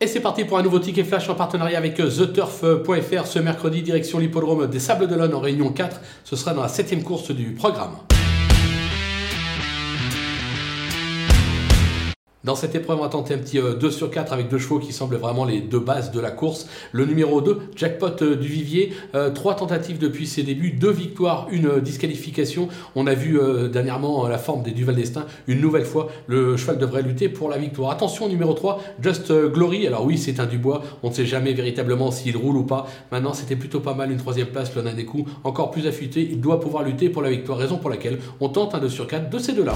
Et c'est parti pour un nouveau ticket flash en partenariat avec TheTurf.fr. Ce mercredi, direction l'hippodrome des Sables d'Olonne en Réunion 4. Ce sera dans la 7e course du programme. Dans cette épreuve, on va tenter un petit 2 sur 4 avec deux chevaux qui semblent vraiment les deux bases de la course. Le numéro 2, Jackpot du Vivier, 3 tentatives depuis ses débuts, 2 victoires, 1 disqualification. On a vu dernièrement la forme des Duval d'Estaing. Une nouvelle fois, le cheval devrait lutter pour la victoire. Attention, numéro 3, Just Glory. Alors oui, c'est un Dubois, on ne sait jamais véritablement s'il roule ou pas. Maintenant, c'était plutôt pas mal une 3e place, le Nanekou. Encore plus affûté, il doit pouvoir lutter pour la victoire, raison pour laquelle on tente un 2 sur 4 de ces deux-là.